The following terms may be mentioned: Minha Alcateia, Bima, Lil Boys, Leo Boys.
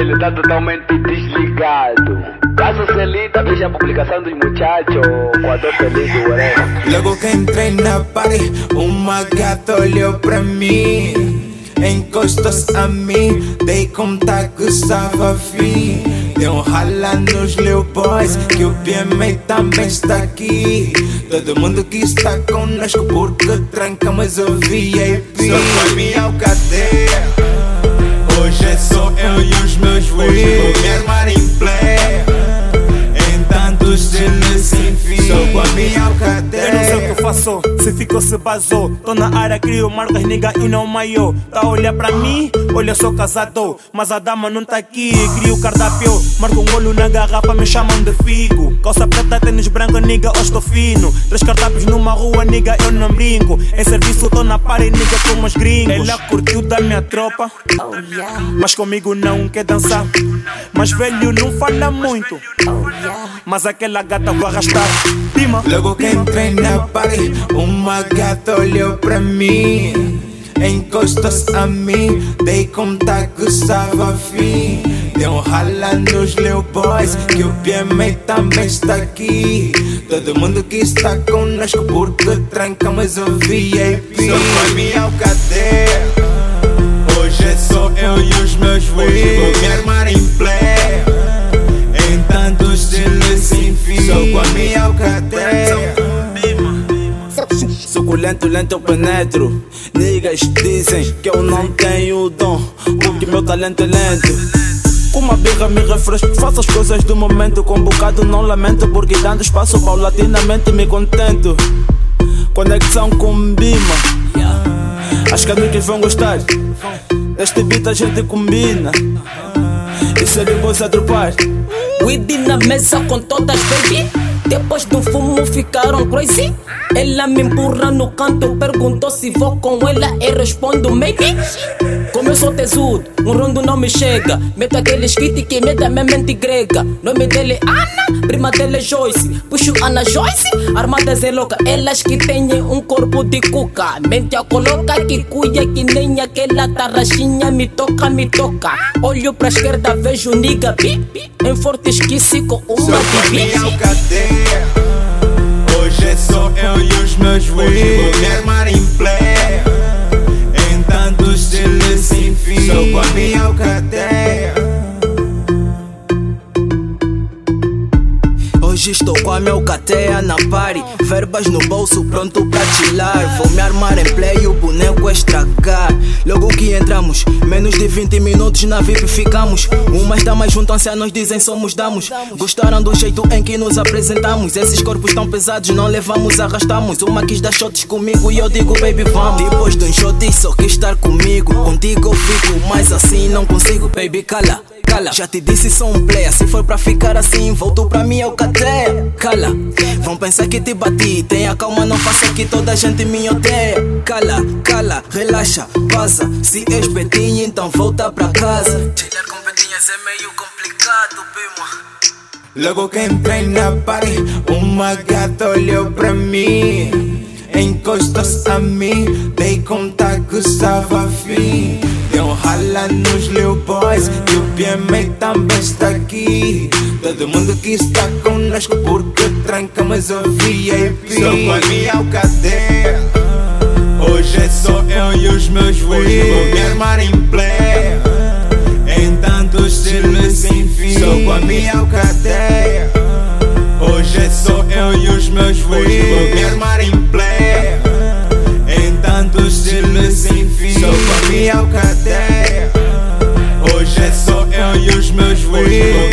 ele tá totalmente desligado. Caso se linda, veja a publicação dos muchachos. Quando feliz do orelha. Logo que entrei na party, uma gata olhou pra mim. Encostou-se a mim, dei conta que estava a fim. Deu rala nos Leo Boys, que o Bima também está aqui. Todo mundo que está conosco, porque trancamos o VIP. Só foi minha alcateia. Hoje é só eu e os meus whiz. Vou me armar em play, em tantos estilos sem fim. Só com a minha alcateia. Eu não sei o que eu faço, se ficou se vazou. Tô na área, crio marcas, nigga, e não maiô. Tá olha pra mim, olha, sou casado, mas a dama não tá aqui. Crio cardápio, marco olho na garrafa, me chamam de figo. Calça preta, tênis branco, nigga, hoje tô fino. 3 cardápios numa rua, nigga, eu não brinco. Em serviço, tô na party, nigga, com meus gringos. Ela curtiu da minha tropa, mas comigo não quer dançar. Mas velho não fala muito, mas aquela gata vou arrastar. Bima. Logo que entrei na party, uma gata olhou pra mim. Encostou-se a mim, dei conta que estava a fim. Deu rala nos Lil Boys, que o Bima também está aqui. Todo mundo que está conosco, porque trancamos o VIP. Só foi minha alcateia. Hoje é só eu e os meus whiz. Vou me armar em play, em tantos estilos sem fim. Só com a minha alcateia. Suculento, lento eu penetro. Niggas dizem que eu não tenho dom, porque meu talento é lento. Com uma birra me refresco, faço as coisas do momento. Com bocado não lamento, porque dando espaço paulatinamente me contento. Conexão com Bima, as canucas vão gostar. Neste beat a gente combina, isso é depois a dropar. Weed na mesa com todas, baby. Depois do fumo ficaram crazy. Ela me empurra no canto, perguntou se vou com ela, eu respondo maybe. Como eu sou tesudo, rondo não me chega. Meto aquele skit que me da minha mente grega. Nome dele é Ana, prima dele é Joyce. Puxo Ana Joyce, armadas é louca. Elas que têm corpo de cuca, mente a coloca que cuia que nem aquela tarraxinha. Me toca, me toca. Olho pra esquerda, vejo nigga bi. Em forte esqueci com uma de. Hoje é só eu e os meus whiz. Vou me armar em play, em tantos estilos sem fim. Só com a minha alcateia. Hoje estou com a minha alcateia na party. Verbas no bolso, pronto pra chilar. Vou me armar em play e o boneco estragar. Logo que entramos, menos de 20 minutos na VIP ficamos. Umas damas juntam-se a nós, dizem somos damos. Gostaram do jeito em que nos apresentamos. Esses corpos tão pesados, não levamos, arrastamos. Uma quis dar shots comigo e eu digo baby vamos. Depois de um shot só quis estar comigo. Contigo eu fico, mas assim não consigo. Baby cala, cala, já te disse sou um player. Se for pra ficar assim, volto pra minha alcateia. Cala, vão pensar que te bati. Tenha calma, não faça que toda gente me odeia. Cala, cala, relaxa, passa. Se és petinha, então volta pra casa. Chillar com petinhas é meio complicado, Bima. Logo que entrei na party, uma gata olhou pra mim. Encostou-se a mim, dei conta que estava a fim. Deu rala nos Lil Boys, e o Bima também está aqui. Todo mundo que está conosco, porque trancamos o VIP. Só com a minha alcateia. Hoje é só eu e os meus whiz. Vou me armar em play, em tantos estilos sem fim. Só com a minha alcateia. Hoje é só eu e os meus whiz. Vou me armar em play, em tantos estilos sem fim. Só com a minha alcateia. Hoje é só eu e os meus whiz.